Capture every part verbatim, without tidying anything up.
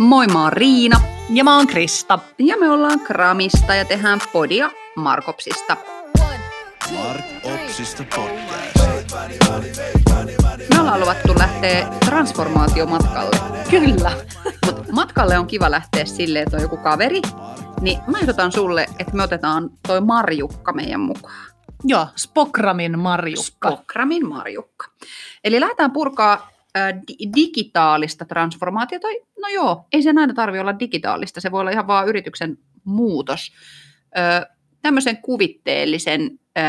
Moi, mä oon Riina. Ja mä oon Krista. Ja me ollaan Kramista ja tehdään podia Markopsista. Markopsista podcast. Me ollaan luvattu lähteä transformaatiomatkalle. Kyllä. Mut matkalle on kiva lähteä silleen, että on joku kaveri. Niin mä ehdotan sulle, että me otetaan toi Marjukka meidän mukaan. Joo, Spokramin Marjukka. Spokramin Marjukka. Eli lähdetään purkaa digitaalista transformaatiota. No joo, ei sen aina tarvitse olla digitaalista, se voi olla ihan vaan yrityksen muutos. Ö, tämmöisen kuvitteellisen ö,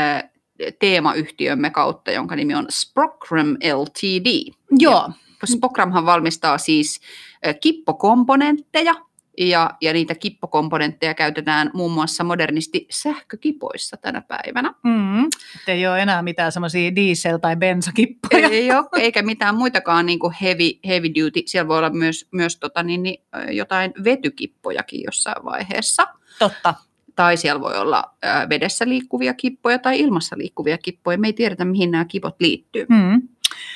teemayhtiömme kautta, jonka nimi on Sprogram Ltd. Joo. Ja Sprogramhan valmistaa siis ö, kippokomponentteja, ja, ja niitä kippokomponentteja käytetään muun muassa modernisti sähkökipoissa tänä päivänä. Mm-hmm. Ei ole enää mitään semmoisia diesel- tai bensakippoja. Ei ole, eikä mitään muitakaan niin kuin heavy, heavy duty. Siellä voi olla myös, myös tota, niin, niin, jotain vetykippojakin jossain vaiheessa. Totta. Tai siellä voi olla ä, vedessä liikkuvia kippoja tai ilmassa liikkuvia kippoja. Me ei tiedetä, mihin nämä kipot liittyy. Mm-hmm.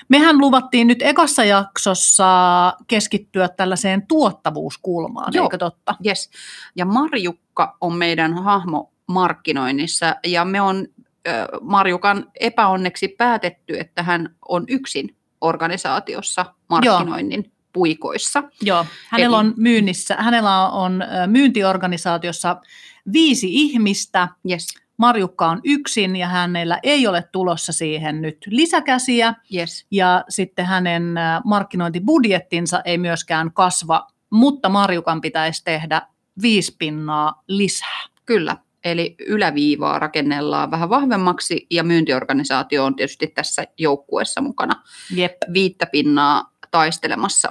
Mehän luvattiin nyt ekassa jaksossa keskittyä tällaiseen tuottavuuskulmaan, joo, eikö totta? Yes. Ja Marjukka on meidän hahmo markkinoinnissa, ja me on äh, Marjukan epäonneksi päätetty, että hän on yksin organisaatiossa markkinoinnin, joo, puikoissa. Joo, hänellä, eli on myynnissä, hänellä on myyntiorganisaatiossa viisi ihmistä. Yes. Marjukka on yksin ja hänellä ei ole tulossa siihen nyt lisäkäsiä, yes, ja sitten hänen markkinointibudjettinsa ei myöskään kasva, mutta Marjukan pitäisi tehdä viisi pinnaa lisää. Kyllä, eli yläviivaa rakennellaan vähän vahvemmaksi ja myyntiorganisaatio on tietysti tässä joukkueessa mukana, jep, viittä pinnaa taistelemassa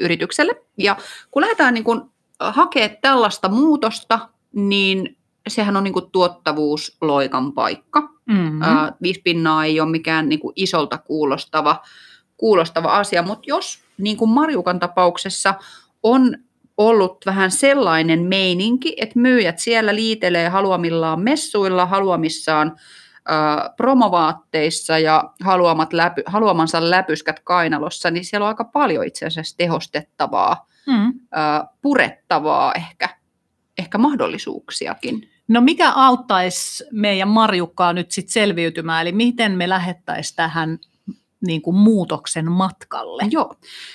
yritykselle. Ja kun lähdetään niin kun hakemaan tällaista muutosta, niin sehän on niinku tuottavuusloikan paikka. Mm-hmm. Äh, viisi pinnaa ei ole mikään niinku isolta kuulostava, kuulostava asia, mutta jos niin kuin Marjukan tapauksessa on ollut vähän sellainen meininki, että myyjät siellä liitelee haluamillaan messuilla, haluamissaan äh, promovaatteissa ja haluamat läpy, haluamansa läpyskät kainalossa, niin siellä on aika paljon itse asiassa tehostettavaa, mm-hmm, äh, purettavaa ehkä. Ehkä mahdollisuuksiakin. No mikä auttaisi meidän Marjukkaa nyt sitten selviytymään, eli miten me lähettäisiin tähän niin kuin muutoksen matkalle? Joo,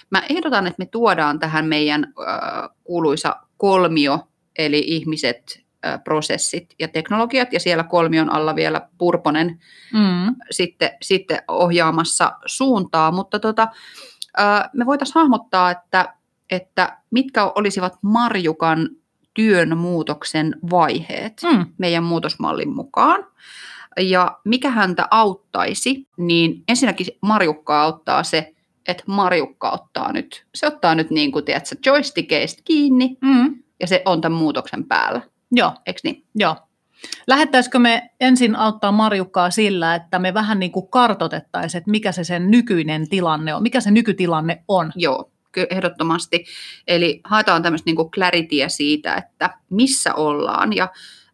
mä ehdotan, että me tuodaan tähän meidän äh, kuuluisa kolmio, eli ihmiset, äh, prosessit ja teknologiat, ja siellä kolmion alla vielä Purponen mm. sitten, sitten ohjaamassa suuntaa, mutta tota, äh, me voitaisiin hahmottaa, että, että mitkä olisivat Marjukan työn muutoksen vaiheet mm. meidän muutosmallin mukaan. Ja mikä häntä auttaisi, niin ensinnäkin Marjukkaa auttaa se, että Marjukka ottaa nyt, se ottaa nyt niin kuin, tiedätkö, joystickeista kiinni, mm. ja se on tämän muutoksen päällä. Joo. Eikö niin? Joo. Lähettäisikö me ensin auttaa Marjukkaa sillä, että me vähän niin kuin kartoitettaisiin, että mikä se sen nykyinen tilanne on, mikä se nykytilanne on? Joo. Kyllä, ehdottomasti. Eli haetaan tämmöistä niin kuin clarityä siitä, että missä ollaan. Ja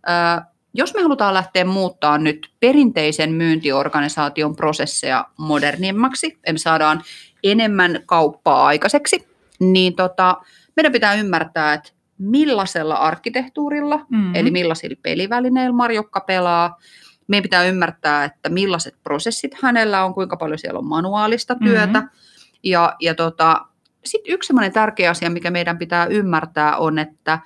äh, jos me halutaan lähteä muuttaa nyt perinteisen myyntiorganisaation prosesseja modernimmaksi, eli saadaan enemmän kauppaa aikaiseksi, niin tota, meidän pitää ymmärtää, että millaisella arkkitehtuurilla, mm-hmm, eli millaisilla pelivälineillä Marjukka pelaa. Meidän pitää ymmärtää, että millaiset prosessit hänellä on, kuinka paljon siellä on manuaalista työtä. Mm-hmm. Ja, ja tota... Sitten yksi sellainen tärkeä asia, mikä meidän pitää ymmärtää, on, että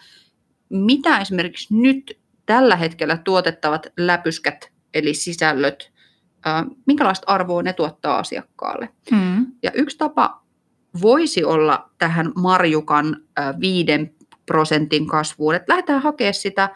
mitä esimerkiksi nyt tällä hetkellä tuotettavat läpyskät, eli sisällöt, äh, minkälaista arvoa ne tuottaa asiakkaalle. Mm. Ja yksi tapa voisi olla tähän Marjukan äh, viiden prosentin kasvuun, että lähdetään hakemaan sitä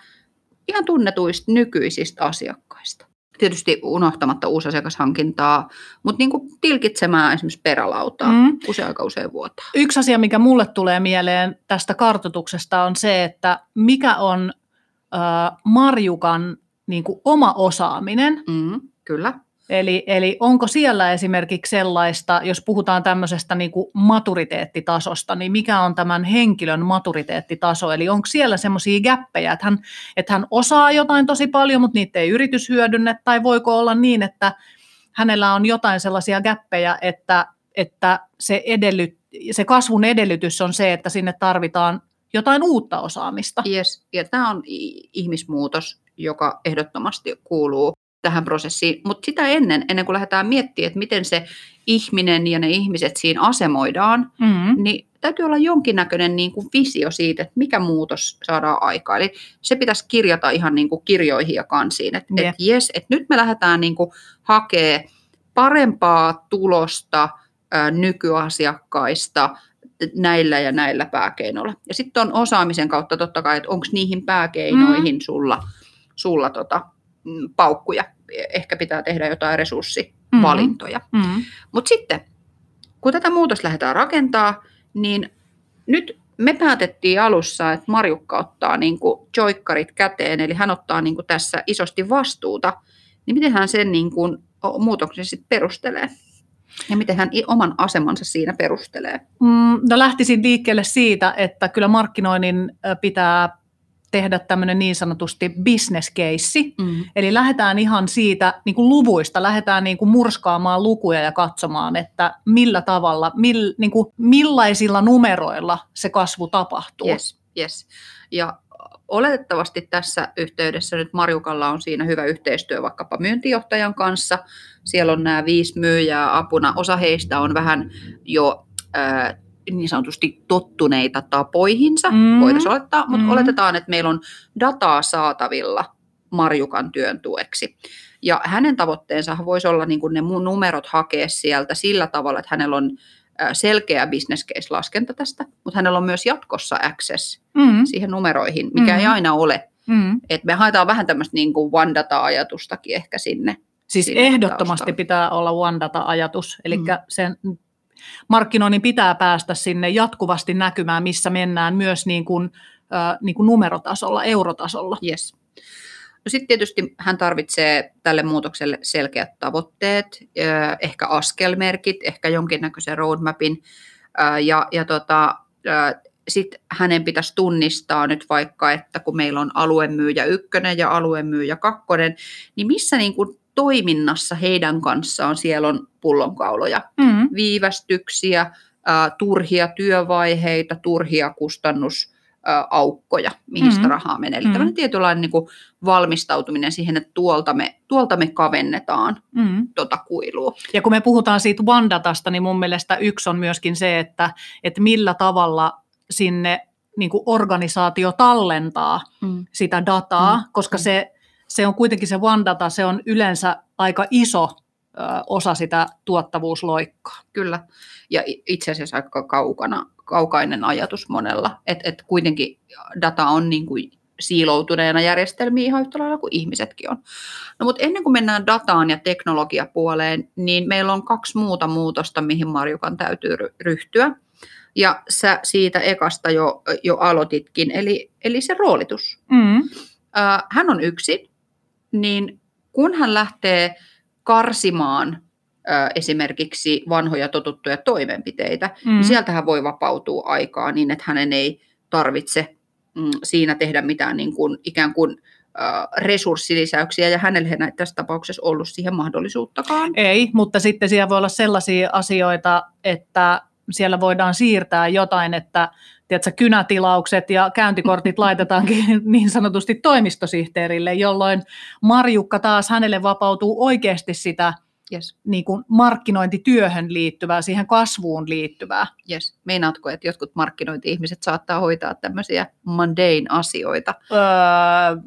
ihan tunnetuista nykyisistä asiakkaista. Tietysti unohtamatta uusasiakashankintaa, mutta niin kuin tilkitsemään esimerkiksi perälautaa, mm. kun se aika usein vuotaa. Yksi asia, mikä mulle tulee mieleen tästä kartoituksesta, on se, että mikä on äh, Marjukan niin kuin oma osaaminen. Mm, kyllä. Eli, eli onko siellä esimerkiksi sellaista, jos puhutaan tämmöisestä niin kuin maturiteettitasosta, niin mikä on tämän henkilön maturiteettitaso? Eli onko siellä semmoisia gäppejä, että hän, että hän osaa jotain tosi paljon, mutta niitä ei yritys hyödynne, tai voiko olla niin, että hänellä on jotain sellaisia gäppejä, että, että se edellyt, se kasvun edellytys on se, että sinne tarvitaan jotain uutta osaamista. Yes. Ja tämä on ihmismuutos, joka ehdottomasti kuuluu tähän prosessiin, mutta sitä ennen, ennen kuin lähdetään miettimään, että miten se ihminen ja ne ihmiset siinä asemoidaan, mm-hmm. niin täytyy olla jonkinnäköinen niin kuin visio siitä, että mikä muutos saadaan aikaan. Eli se pitäisi kirjata ihan niin kuin kirjoihin ja kansiin, että yeah. et jes, että nyt me lähdetään niin kuin hakemaan parempaa tulosta ää, nykyasiakkaista näillä ja näillä pääkeinoilla. Ja sitten on osaamisen kautta totta kai, että onko niihin pääkeinoihin mm-hmm. sulla, sulla tota, paukkuja. Ehkä pitää tehdä jotain resurssivalintoja. Mm-hmm. Mutta sitten, kun tätä muutosta lähdetään rakentaa, niin nyt me päätettiin alussa, että Marjukka ottaa niinku joikkarit käteen, eli hän ottaa niinku tässä isosti vastuuta. Niin miten hän sen niinku muutoksen sitten perustelee? Ja miten hän oman asemansa siinä perustelee? Mm, no lähtisin liikkeelle siitä, että kyllä markkinoinnin pitää tehdä tämmöinen niin sanotusti business case. Mm. Eli lähdetään ihan siitä niin kuin luvuista, lähdetään niin kuin murskaamaan lukuja ja katsomaan, että millä tavalla, mill, niin kuin, millaisilla numeroilla se kasvu tapahtuu. Yes, yes. Ja oletettavasti tässä yhteydessä nyt Marjukalla on siinä hyvä yhteistyö vaikkapa myyntijohtajan kanssa. Siellä on nämä viisi myyjää apuna. Osa heistä on vähän jo Äh, niin sanotusti tottuneita tapoihinsa, mm. voitaisiin olettaa, mutta mm. oletetaan, että meillä on dataa saatavilla Marjukan työn tueksi. Ja hänen tavoitteensa voisi olla niin kuin ne numerot hakea sieltä sillä tavalla, että hänellä on selkeä business case-laskenta tästä, mutta hänellä on myös jatkossa access mm. siihen numeroihin, mikä mm. ei aina ole. Mm. Et me haetaan vähän tämmöistä niin kuin one data-ajatustakin ehkä sinne. Siis sinne ehdottomasti taustalle. Pitää olla one data-ajatus, eli mm. sen markkinoinnin pitää päästä sinne jatkuvasti näkymään, missä mennään myös niin kuin, äh, niin kuin numerotasolla, eurotasolla. Yes. No sitten tietysti hän tarvitsee tälle muutokselle selkeät tavoitteet, äh, ehkä askelmerkit, ehkä jonkinnäköisen roadmapin. Äh, ja ja tota, äh, sitten hänen pitäisi tunnistaa nyt vaikka, että kun meillä on aluemyyjä ykkönen ja aluemyyjä kakkonen, niin missä niin kuin toiminnassa heidän kanssaan siellä on pullonkauloja, mm-hmm. viivästyksiä, äh, turhia työvaiheita, turhia kustannusaukkoja, äh, mihin mm-hmm. sitä rahaa menee. Eli mm-hmm. tämmöinen tietynlainen niin kuin valmistautuminen siihen, että tuolta me, tuolta me kavennetaan mm-hmm. tota kuilua. Ja kun me puhutaan siitä OneDatasta, niin mun mielestä yksi on myöskin se, että, että millä tavalla sinne niin kuin organisaatio tallentaa mm-hmm. sitä dataa, mm-hmm. koska mm-hmm. se Se on kuitenkin se OneData, se on yleensä aika iso ö, osa sitä tuottavuusloikkaa. Kyllä, ja itse asiassa aika kaukana, kaukainen ajatus monella, että et kuitenkin data on niin kuin siiloutuneena järjestelmiä ihan yhtä lailla kuin ihmisetkin on. No, mutta ennen kuin mennään dataan ja teknologiapuoleen, niin meillä on kaksi muuta muutosta, mihin Marjukan täytyy ryhtyä. Ja sä siitä ekasta jo, jo aloititkin, eli, eli se roolitus. Mm. Hän on yksin. Niin kun hän lähtee karsimaan ö, esimerkiksi vanhoja totuttuja toimenpiteitä, mm. niin sieltä hän voi vapautua aikaa niin, että hänen ei tarvitse mm, siinä tehdä mitään niin kuin, ikään kuin ö, resurssilisäyksiä, ja hänellä ei tässä tapauksessa ollut siihen mahdollisuuttakaan. Ei, mutta sitten siellä voi olla sellaisia asioita, että siellä voidaan siirtää jotain, että tiedätkö, kynätilaukset ja käyntikortit laitetaankin niin sanotusti toimistosihteerille, jolloin Marjukka taas hänelle vapautuu oikeasti sitä yes. niin kuin markkinointityöhön liittyvää, siihen kasvuun liittyvää. Yes. Meinaatko, että jotkut markkinointi-ihmiset saattaa hoitaa tämmöisiä mundane asioita? Öö,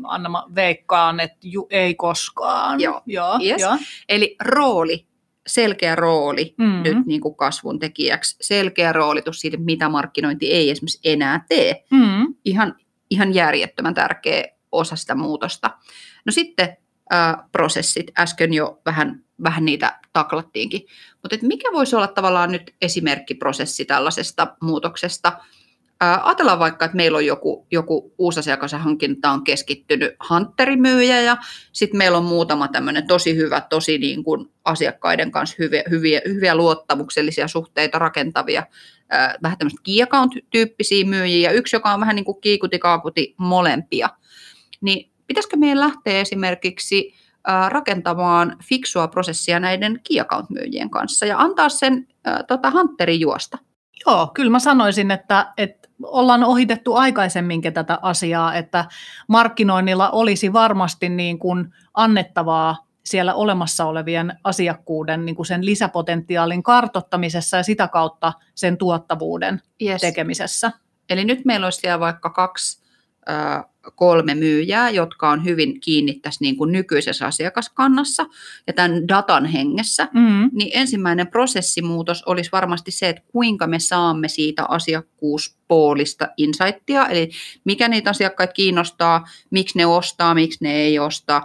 anna mä veikkaan, että ju, ei koskaan. Joo. Joo, yes. Joo. Eli rooli. Selkeä rooli mm-hmm. nyt niin kuin kasvun tekijäksi, selkeä roolitus siitä, mitä markkinointi ei esimerkiksi enää tee. Mm-hmm. Ihan, ihan järjettömän tärkeä osa sitä muutosta. No sitten äh, prosessit, äsken jo vähän, vähän niitä taklattiinkin, mutta mikä voisi olla tavallaan nyt esimerkkiprosessi tällaisesta muutoksesta? Äh, ajatellaan vaikka, että meillä on joku, joku uusi asiakashankintaan keskittynyt huntterimyyjä, ja sitten meillä on muutama tämmöinen tosi hyvä, tosi niin kuin asiakkaiden kanssa hyviä, hyviä, hyviä luottamuksellisia suhteita rakentavia, äh, vähän tämmöistä key account-tyyppisiä myyjiä, ja yksi, joka on vähän niin kuin kiikuti-kaakuti molempia. Niin pitäisikö meidän lähteä esimerkiksi äh, rakentamaan fiksua prosessia näiden key account-myyjien kanssa, ja antaa sen äh, tota, huntterin juosta? Joo, kyllä mä sanoisin, että, että ollaan ohitettu aikaisemminkin tätä asiaa, että markkinoinnilla olisi varmasti niin kuin annettavaa siellä olemassa olevien asiakkuuden niin kuin sen lisäpotentiaalin kartoittamisessa ja sitä kautta sen tuottavuuden yes. tekemisessä. Eli nyt meillä olisi siellä vaikka kaksi, äh, kolme myyjää, jotka on hyvin kiinni tässä niin kuin nykyisessä asiakaskannassa ja tämän datan hengessä, mm-hmm. niin ensimmäinen prosessimuutos olisi varmasti se, että kuinka me saamme siitä asiakkuuspoolista insightia, eli mikä niitä asiakkaita kiinnostaa, miksi ne ostaa, miksi ne ei osta,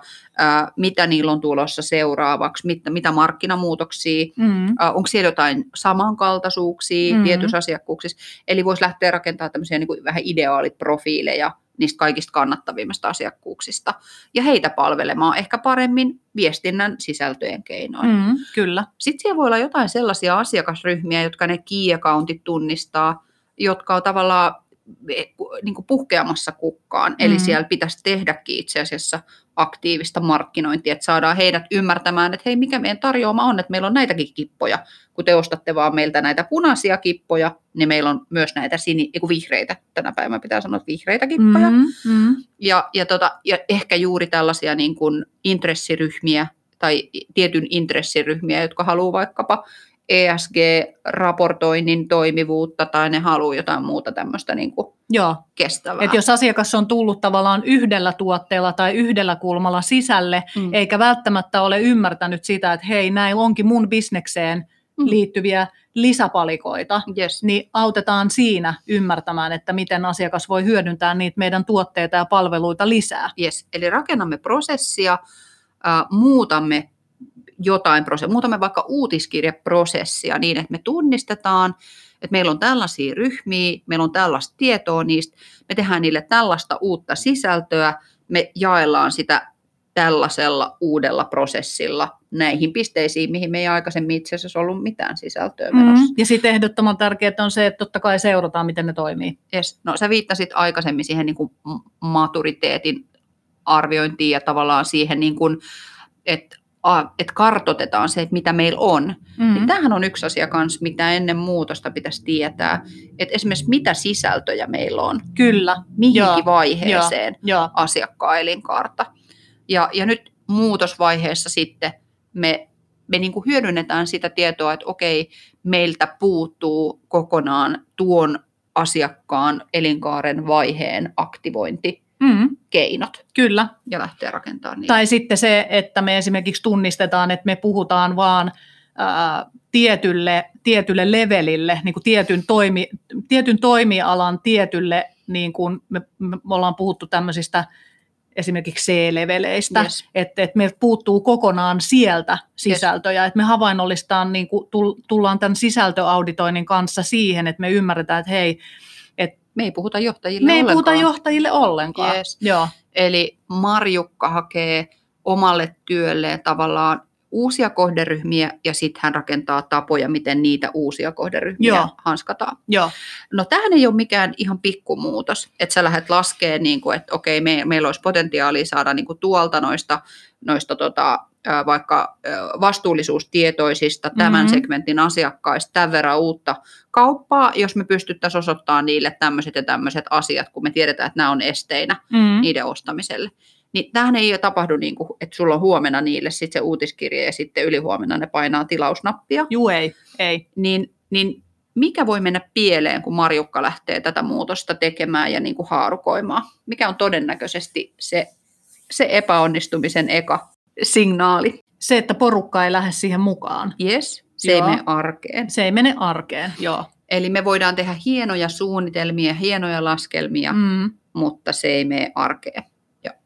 äh, mitä niillä on tulossa seuraavaksi, mit, mitä markkinamuutoksia, mm-hmm. äh, onko siellä jotain samankaltaisuuksia mm-hmm. tietyissä asiakkuuksissa, eli voisi lähteä rakentamaan tämmöisiä niin kuin vähän ideaaliprofiileja niistä kaikista kannattavimmista asiakkuuksista, ja heitä palvelemaan ehkä paremmin viestinnän sisältöjen keinoin. Mm, kyllä. Sitten siellä voi olla jotain sellaisia asiakasryhmiä, jotka ne key accountit tunnistaa, jotka on tavallaan niin kuin puhkeamassa kukkaan, eli mm. siellä pitäisi tehdäkin itse asiassa aktiivista markkinointia, että saadaan heidät ymmärtämään, että hei, mikä meidän tarjoama on, että meillä on näitäkin kippoja, kun te ostatte vaan meiltä näitä punaisia kippoja, niin meillä on myös näitä sini, eiku vihreitä, tänä päivänä pitää sanoa, että vihreitä kippoja, mm, mm. Ja, ja, tota, ja ehkä juuri tällaisia niin kuin intressiryhmiä tai tietyn intressiryhmiä, jotka haluaa vaikkapa E S G-raportoinnin toimivuutta tai ne haluaa jotain muuta tämmöistä niin kuin joo. kestävää. Et jos asiakas on tullut tavallaan yhdellä tuotteella tai yhdellä kulmalla sisälle, mm. eikä välttämättä ole ymmärtänyt sitä, että hei, näin onkin mun bisnekseen mm. liittyviä lisäpalikoita, yes. niin autetaan siinä ymmärtämään, että miten asiakas voi hyödyntää niitä meidän tuotteita ja palveluita lisää. Yes. Eli rakennamme prosessia, äh, muutamme jotain prosessia, muutamme vaikka uutiskirjaprosessia niin, että me tunnistetaan, että meillä on tällaisia ryhmiä, meillä on tällaista tietoa niistä, me tehdään niille tällaista uutta sisältöä, me jaellaan sitä tällaisella uudella prosessilla näihin pisteisiin, mihin me ei aikaisemmin itse asiassa ollut mitään sisältöä menossa. Mm. Ja sitten ehdottoman tärkeää on se, että totta kai seurataan, miten ne toimii. Yes. No sä viittasit aikaisemmin siihen niin kuin maturiteetin arviointiin ja tavallaan siihen, niin kuin, että että kartoitetaan se, että mitä meillä on. Mm-hmm. Niin tämähän on yksi asia kanssa, mitä ennen muutosta pitäisi tietää. Että esimerkiksi mitä sisältöjä meillä on. Kyllä. Mihinkin joo. vaiheeseen joo. asiakkaan elinkaarta. Ja, ja nyt muutosvaiheessa sitten me, me niin kuin hyödynnetään sitä tietoa, että okei, meiltä puuttuu kokonaan tuon asiakkaan elinkaaren vaiheen aktivointi. Mm. Keinot. Kyllä. Ja lähtee rakentamaan niitä. Tai sitten se, että me esimerkiksi tunnistetaan, että me puhutaan vaan ää, tietylle, tietylle levelille, niin kuin tietyn, toimi, tietyn toimialan tietylle, niin kuin me, me ollaan puhuttu tämmöisistä esimerkiksi C-leveleistä, yes. että et me puuttuu kokonaan sieltä sisältöjä, yes. että me havainnollistaan, niin kuin tullaan tämän sisältöauditoinnin kanssa siihen, että me ymmärretään, että hei, me ei puhuta johtajille Me ei ollenkaan. puhuta johtajille ollenkaan. Yes. Joo. Eli Marjukka hakee omalle työlle tavallaan uusia kohderyhmiä ja sitten hän rakentaa tapoja, miten niitä uusia kohderyhmiä Joo. hanskataan. Joo. No tämähän ei ole mikään ihan pikkumuutos, että sä lähdet laskemaan, niin kuin, että okei, me, meillä olisi potentiaalia saada niin kuin tuolta noista, noista tota, vaikka vastuullisuustietoisista tämän mm-hmm. segmentin asiakkaista tämän verran uutta kauppaa, jos me pystyttäisiin osoittamaan niille tämmöiset ja tämmöiset asiat, kun me tiedetään, että nämä on esteinä mm-hmm. niiden ostamiselle. Niin tämähän ei tapahdu niin kuin, että sulla on huomenna niille sitten se uutiskirje ja sitten ylihuomenna ne painaa tilausnappia. Juu, ei, ei. Niin, niin mikä voi mennä pieleen, kun Marjukka lähtee tätä muutosta tekemään ja niin kuin haarukoimaan? Mikä on todennäköisesti se, se epäonnistumisen eka signaali? Se, että porukka ei lähde siihen mukaan. Yes, se joo. ei mene arkeen. Se ei mene arkeen, joo. Eli me voidaan tehdä hienoja suunnitelmia, hienoja laskelmia, mm. mutta se ei mene arkeen.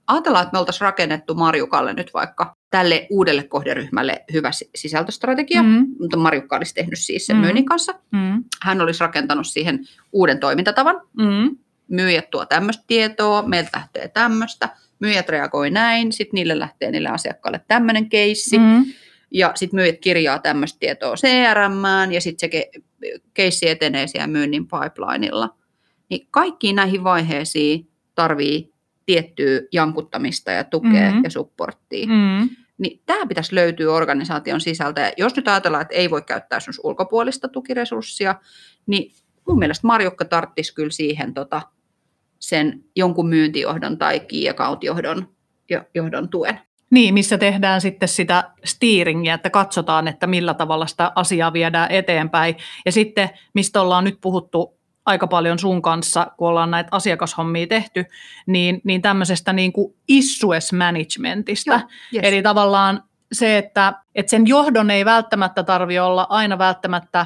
Ajatellaan, että me oltaisiin rakennettu Marjukalle nyt vaikka tälle uudelle kohderyhmälle hyvä sisältöstrategia, mm. mutta Marjukka olisi tehnyt siis sen mm. myynnin kanssa. Mm. Hän olisi rakentanut siihen uuden toimintatavan. Mm. Myyjät tuo tämmöistä tietoa, meiltä lähtee tämmöistä, myyjät reagoi näin, sitten niille lähtee niille asiakkaille tämmöinen keissi. Mm. Ja sitten myyjät kirjaa tämmöistä tietoa C R M:ään ja sitten se ke- keissi etenee siellä myynnin pipelineilla. Niin kaikkiin näihin vaiheisiin tarvii tiettyä jankuttamista ja tukea mm-hmm. ja supporttia. Mm-hmm. Niin tämä pitäisi löytyä organisaation sisältä. Ja jos nyt ajatellaan, että ei voi käyttää sinun ulkopuolista tukiresurssia, niin mun mielestä Marjukka tarttisi kyllä siihen tota, sen jonkun myyntijohdon tai key account-johdon johdon tuen. Niin, missä tehdään sitten sitä steeringiä, että katsotaan, että millä tavalla sitä asiaa viedään eteenpäin. Ja sitten, mistä ollaan nyt puhuttu aika paljon sun kanssa, kun ollaan näitä asiakashommia tehty, niin, niin tämmöisestä niin kuin issues managementista. Joo, yes. Eli tavallaan se, että, että sen johdon ei välttämättä tarvitse olla aina välttämättä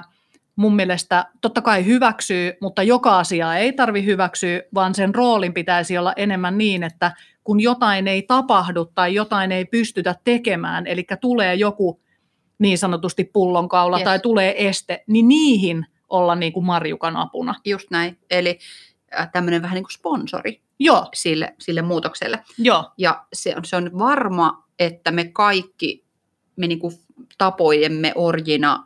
mun mielestä totta kai hyväksyy, mutta joka asiaa ei tarvitse hyväksyä, vaan sen roolin pitäisi olla enemmän niin, että kun jotain ei tapahdu tai jotain ei pystytä tekemään, eli tulee joku niin sanotusti pullonkaula yes. tai tulee este, niin niihin olla niin kuin Marjukan apuna. Just näin, eli tämmöinen vähän niin kuin sponsori Joo. Sille, sille muutokselle. Joo. Ja se on, se on varma, että me kaikki me niin kuin tapojemme orjina,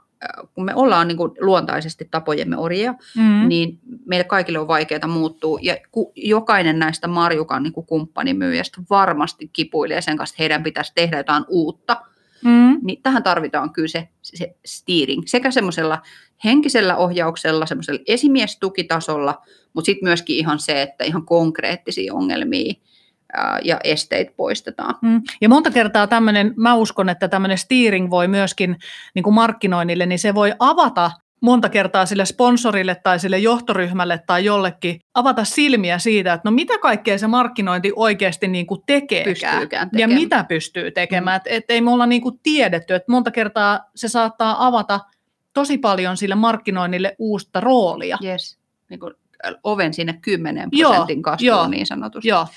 kun me ollaan niin kuin luontaisesti tapojemme orjia, mm. niin meillä kaikille on vaikeaa muuttua. Ja jokainen näistä Marjukan niin kuin kumppanimyyjästä varmasti kipuilee sen kanssa, että heidän pitäisi tehdä jotain uutta. Mm. Niin tähän tarvitaan kyllä se, se steering sekä semmoisella henkisellä ohjauksella, semmoisella esimieestukitasolla, mutta sitten myöskin ihan se, että ihan konkreettisia ongelmia ää, ja esteitä poistetaan. Mm. Ja monta kertaa tämmöinen, mä uskon, että tämmöinen steering voi myöskin niin kuin markkinoinnille, niin se voi avata monta kertaa sille sponsorille tai sille johtoryhmälle tai jollekin avata silmiä siitä, että no mitä kaikkea se markkinointi oikeasti niin kuin tekeekään ja mitä pystyy tekemään. Mm. Että ei me olla niin kuin tiedetty, että monta kertaa se saattaa avata tosi paljon sille markkinoinnille uusta roolia. Yes. Niin kuin oven sinne kymmenen prosentin kasvuun niin sanotusti. Joo.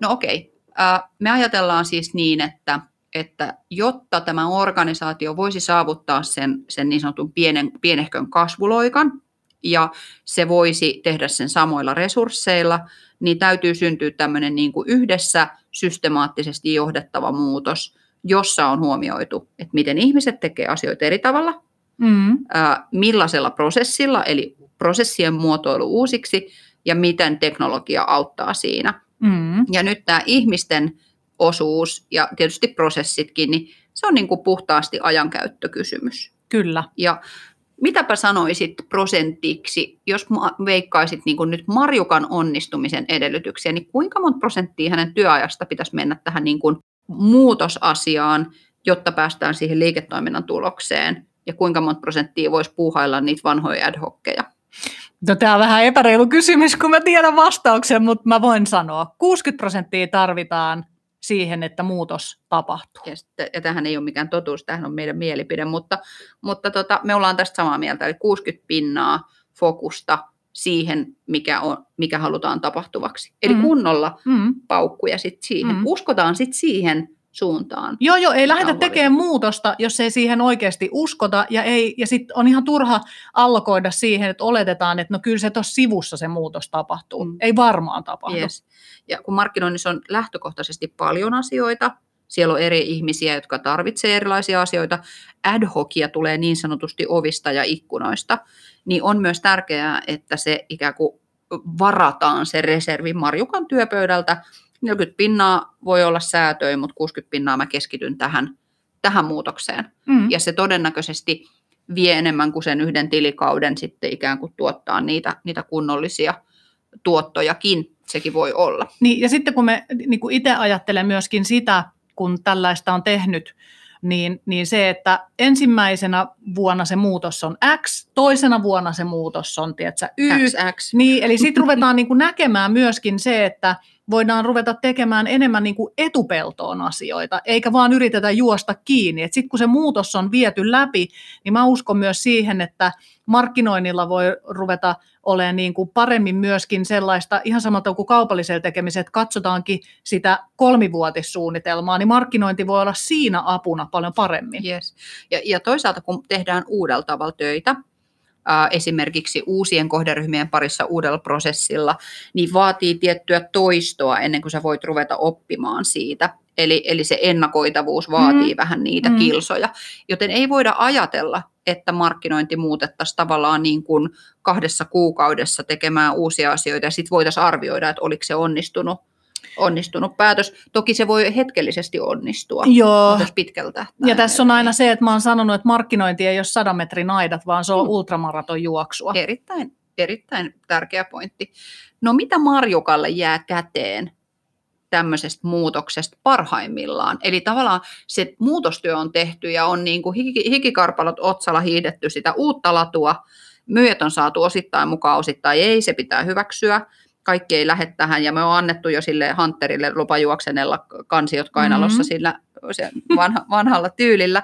No okei, okay. Me ajatellaan siis niin, että että jotta tämä organisaatio voisi saavuttaa sen, sen niin sanotun pienen, pienehkön kasvuloikan ja se voisi tehdä sen samoilla resursseilla, niin täytyy syntyä tämmöinen niin kuin yhdessä systemaattisesti johdettava muutos, jossa on huomioitu, että miten ihmiset tekee asioita eri tavalla, mm. ää, millaisella prosessilla, eli prosessien muotoilu uusiksi ja miten teknologia auttaa siinä. Mm. Ja nyt tämä ihmisten osuus ja tietysti prosessitkin, niin se on niin kuin puhtaasti ajankäyttökysymys. Kyllä. Ja mitäpä sanoisit prosentiksi, jos veikkaisit niin kuin nyt Marjukan onnistumisen edellytyksiä, niin kuinka monta prosenttia hänen työajasta pitäisi mennä tähän niin kuin muutosasiaan, jotta päästään siihen liiketoiminnan tulokseen, ja kuinka monta prosenttia voisi puuhailla niitä vanhoja ad hockeja? No, tämä on vähän epäreilu kysymys, kun mä tiedän vastauksen, mutta mä voin sanoa, kuusikymmentä prosenttia tarvitaan siihen, että muutos tapahtuu. Ja, sitten, ja tämähän ei ole mikään totuus, tämähän on meidän mielipide, mutta, mutta tota, me ollaan tästä samaa mieltä, eli kuusikymmentä pinnaa fokusta siihen, mikä, on, mikä halutaan tapahtuvaksi. Eli mm. kunnolla mm. paukkuja sitten siihen. Mm. Uskotaan sitten siihen suuntaan. Joo, joo, ei lähdetä tekemään muutosta, jos ei siihen oikeasti uskota, ja, ei, ja sitten on ihan turha allokoida siihen, että oletetaan, että no kyllä se tuossa sivussa se muutos tapahtuu. Mm. Ei varmaan tapahdu. Yes. Ja kun markkinoinnissa on lähtökohtaisesti paljon asioita, siellä on eri ihmisiä, jotka tarvitsevat erilaisia asioita, ad hocia tulee niin sanotusti ovista ja ikkunoista, niin on myös tärkeää, että se ikään kuin varataan se reservi Marjukan työpöydältä. neljäkymmentä pinnaa voi olla säätöä, mutta kuusikymmentä pinnaa mä keskityn tähän, tähän muutokseen. Mm. Ja se todennäköisesti vie enemmän kuin sen yhden tilikauden sitten ikään kuin tuottaa niitä, niitä kunnollisia tuottojakin. Sekin voi olla. Niin, ja sitten kun me niin kun itse ajattelen myöskin sitä, kun tällaista on tehnyt, niin, niin se, että ensimmäisenä vuonna se muutos on X, toisena vuonna se muutos on, tiedätkö, Y. X, X. Niin, eli sitten ruvetaan niin kun näkemään myöskin se, että voidaan ruveta tekemään enemmän niin kuin etupeltoon asioita, eikä vaan yritetä juosta kiinni. Sitten kun se muutos on viety läpi, niin mä uskon myös siihen, että markkinoinnilla voi ruveta olemaan niin kuin paremmin myöskin sellaista, ihan samalta kuin kaupallisella tekemisellä, että katsotaankin sitä kolmivuotissuunnitelmaa, niin markkinointi voi olla siinä apuna paljon paremmin. Yes. Ja, ja toisaalta kun tehdään uudella tavalla töitä, esimerkiksi uusien kohderyhmien parissa uudella prosessilla, niin vaatii tiettyä toistoa ennen kuin sä voit ruveta oppimaan siitä. Eli, eli se ennakoitavuus vaatii mm. vähän niitä mm. kilsoja. Joten ei voida ajatella, että markkinointi muutettaisiin tavallaan niin kuin kahdessa kuukaudessa tekemään uusia asioita ja sitten voitaisiin arvioida, että oliko se onnistunut onnistunut päätös. Toki se voi hetkellisesti onnistua, Joo. mutta pitkältä. Ja tässä on aina se, että mä oon sanonut, että markkinointi ei ole sadan metrin aidat, vaan se on mm. ultramaraton juoksua. Erittäin, erittäin tärkeä pointti. No mitä Marjukalle jää käteen tämmöisestä muutoksesta parhaimmillaan? Eli tavallaan se muutostyö on tehty ja on niin kuin hikikarpalot otsalla hiihdetty sitä uutta latua. Myyjät on saatu osittain mukaan, osittain ei, se pitää hyväksyä. Kaikki ei lähde tähän ja me on annettu jo sille Hunterille lupajuoksenella kansiot kainalossa mm-hmm. sillä vanha, vanhalla tyylillä.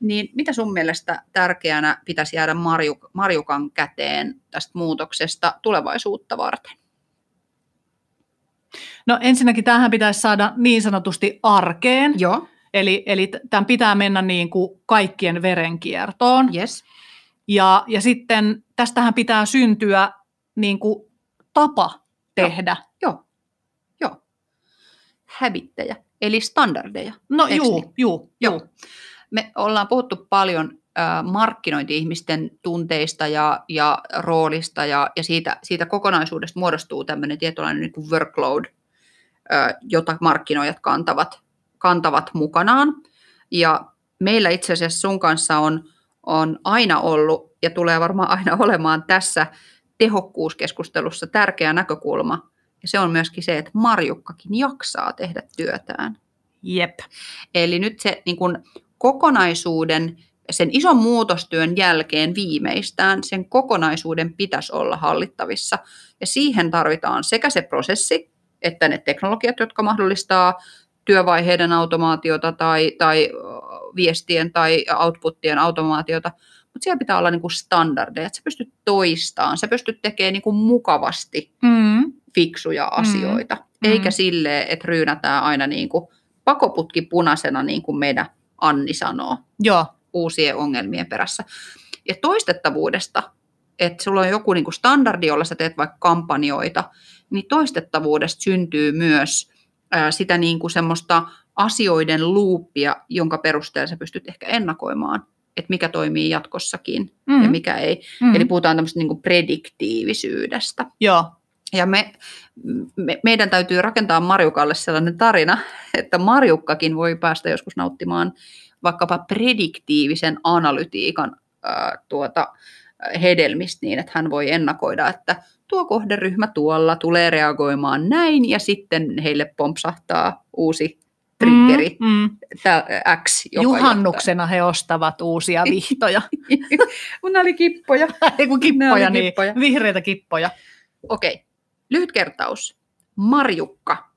Niin mitä sun mielestä tärkeänä pitäisi jäädä Marjuk- Marjukan käteen tästä muutoksesta tulevaisuutta varten? No ensinnäkin tämähän pitäisi saada niin sanotusti arkeen, Joo. Eli, eli tämän pitää mennä niin kuin kaikkien verenkiertoon. Yes. Ja, ja sitten tästähän pitää syntyä niin kuin tapa tehdä. Joo, joo. Häbittejä, eli standardeja. No juu, juu, juu. Me ollaan puhuttu paljon äh, markkinointi-ihmisten tunteista ja, ja roolista, ja, ja siitä, siitä kokonaisuudesta muodostuu tämmöinen tietynlainen niin kuin workload, äh, jota markkinoijat kantavat, kantavat mukanaan. Ja meillä itse asiassa sun kanssa on, on aina ollut, ja tulee varmaan aina olemaan tässä tehokkuuskeskustelussa tärkeä näkökulma, ja se on myöskin se, että Marjukkakin jaksaa tehdä työtään. Jep. Eli nyt se niin kun kokonaisuuden, sen ison muutostyön jälkeen viimeistään, sen kokonaisuuden pitäisi olla hallittavissa, ja siihen tarvitaan sekä se prosessi, että ne teknologiat, jotka mahdollistaa työvaiheiden automaatiota tai, tai viestien tai outputtien automaatiota, mutta siellä pitää olla niinku standardeja, että sä pystyt toistamaan, sä pystyt tekemään niinku mukavasti mm. fiksuja asioita, mm. eikä silleen, että ryynätään aina niinku pakoputki punaisena, niin kuin meidän Anni sanoo, Joo. uusien ongelmien perässä. Ja toistettavuudesta, että sulla on joku niinku standardi, jolla sä teet vaikka kampanjoita, niin toistettavuudesta syntyy myös ää, sitä niinku semmoista asioiden loopia, jonka perusteella sä pystyt ehkä ennakoimaan, että mikä toimii jatkossakin mm. ja mikä ei. Mm. Eli puhutaan tämmöistä niin kuin prediktiivisyydestä. Joo. Ja me, me, meidän täytyy rakentaa Marjukalle sellainen tarina, että Marjukkakin voi päästä joskus nauttimaan vaikkapa prediktiivisen analytiikan äh, tuota, hedelmistä niin, että hän voi ennakoida, että tuo kohderyhmä tuolla tulee reagoimaan näin ja sitten heille pompsahtaa uusi triggeri mm, mm. X. Joka Juhannuksena johtaa. He ostavat uusia vihtoja. Mun oli kippoja. Eiku kippoja, niin. Kippoja. Vihreitä kippoja. Okei. Lyhyt kertaus. Marjukka.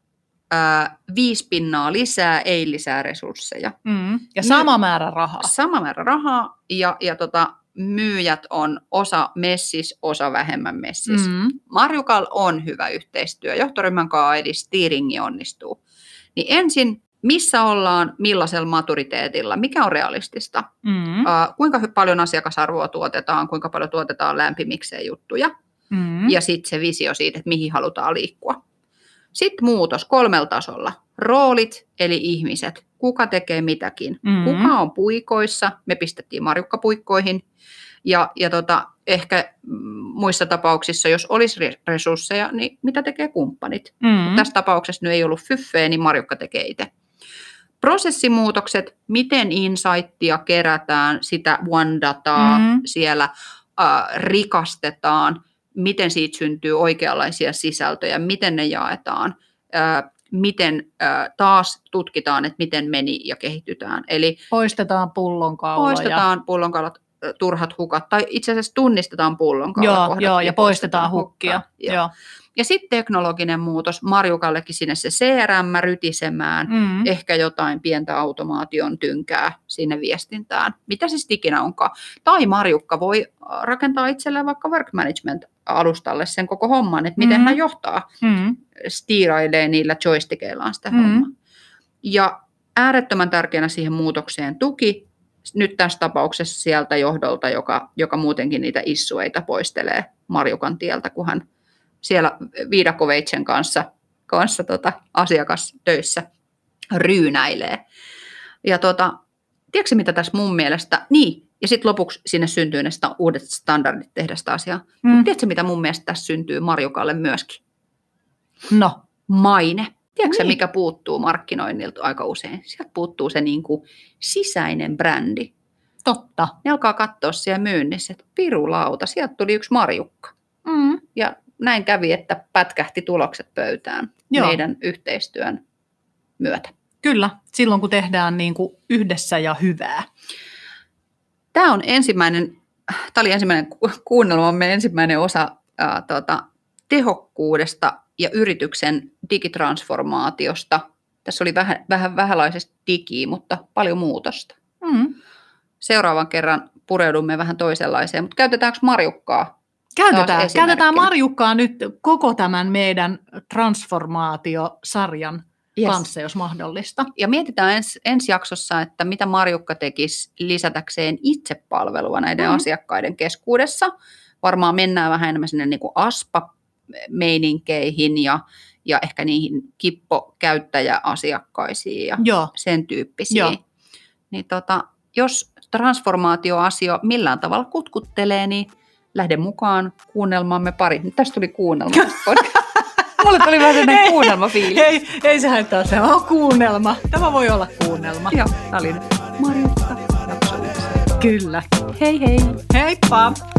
Äh, viisi pinnaa lisää, ei lisää resursseja. Mm. Ja sama My... määrä rahaa. Sama määrä rahaa. Ja, ja tota, myyjät on osa messis, osa vähemmän messis. Mm. Marjukalla on hyvä yhteistyö. Johtoryhmän kanssa eli steeringi onnistuu. Niin ensin missä ollaan, millaisella maturiteetilla, mikä on realistista, mm. uh, kuinka paljon asiakasarvoa tuotetaan, kuinka paljon tuotetaan lämpimikseen juttuja, mm. ja sitten se visio siitä, että mihin halutaan liikkua. Sitten muutos kolmella tasolla. Roolit, eli ihmiset, kuka tekee mitäkin, mm. kuka on puikoissa, me pistettiin Marjukka puikkoihin, ja, ja tota, ehkä muissa tapauksissa, jos olisi resursseja, niin mitä tekee kumppanit. Mm. Tässä tapauksessa nyt ei ollut fyffeä, niin Marjukka tekee itse. Prosessimuutokset, miten insightia kerätään, sitä one dataa mm. siellä äh, rikastetaan, miten siitä syntyy oikeanlaisia sisältöjä, miten ne jaetaan, äh, miten äh, taas tutkitaan, että miten meni ja kehitytään. Eli poistetaan pullonkauloja. Poistetaan pullonkaulat. Turhat hukat, tai itse asiassa tunnistetaan pullonkaula kohdat. Joo, ja, ja poistetaan hukkia. hukkia. Joo. Joo. Ja sitten teknologinen muutos, Marjukallekin sinne se C R M rytisemään, mm. ehkä jotain pientä automaation tynkää sinne viestintään, mitä siis ikinä onkaan. Tai Marjukka voi rakentaa itselleen vaikka work management-alustalle sen koko homman, että miten mm. hän johtaa, mm. stiirailee niillä joystickeillaan sitä mm. hommaa. Ja äärettömän tärkeänä siihen muutokseen tuki, nyt tässä tapauksessa sieltä johdolta, joka, joka muutenkin niitä issueita poistelee Marjukan tieltä, kun hän siellä viidakoveitsen kanssa, kanssa tota, asiakastöissä ryynäilee. Ja tota, tiedätkö mitä tässä mun mielestä, niin, ja sitten lopuksi sinne syntyy ne uudet standardit tehdä sitä asiaa. Mm. Tiedätkö mitä mun mielestä tässä syntyy Marjukalle myöskin? No, maine. Tiedätkö niin. mikä puuttuu markkinoinnilta aika usein? Sieltä puuttuu se niin kuin sisäinen brändi. Totta. Ne alkaa katsoa siellä myynnissä, että pirulauta, sieltä tuli yksi Marjukka. Mm. Ja näin kävi, että pätkähti tulokset pöytään Joo. meidän yhteistyön myötä. Kyllä, silloin kun tehdään niin kuin yhdessä ja hyvää. Tämä on ensimmäinen, tämä oli ensimmäinen kuunnelmamme ensimmäinen osa äh, tuota, tehokkuudesta ja yrityksen digitransformaatiosta. Tässä oli vähän, vähän vähälaisesti digiä, mutta paljon muutosta. Mm. Seuraavan kerran pureudumme vähän toisenlaiseen, mutta käytetäänkö Marjukkaa? Käytetään, käytetään Marjukkaa nyt koko tämän meidän transformaatiosarjan yes. kanssa, jos mahdollista. Ja mietitään ens, ensi jaksossa, että mitä Marjukka tekisi lisätäkseen itsepalvelua näiden mm. asiakkaiden keskuudessa. Varmaan mennään vähän enemmän sinne niin kuin aspa-meininkeihin ja, ja ehkä niihin kippokäyttäjäasiakkaisiin ja Joo. sen tyyppisiin. Joo. Niin tota, jos transformaatioasio millään tavalla kutkuttelee, niin lähde mukaan kuunnelmaamme pari. Nyt tästä tuli kuunnelma. Mulle tuli vähän sellainen kuunnelmafiilis. Ei, ei se haittaa, se on kuunnelma. Tämä voi olla kuunnelma. Joo, tämä oli nyt Marjukka. Kyllä. Hei hei. Heippa.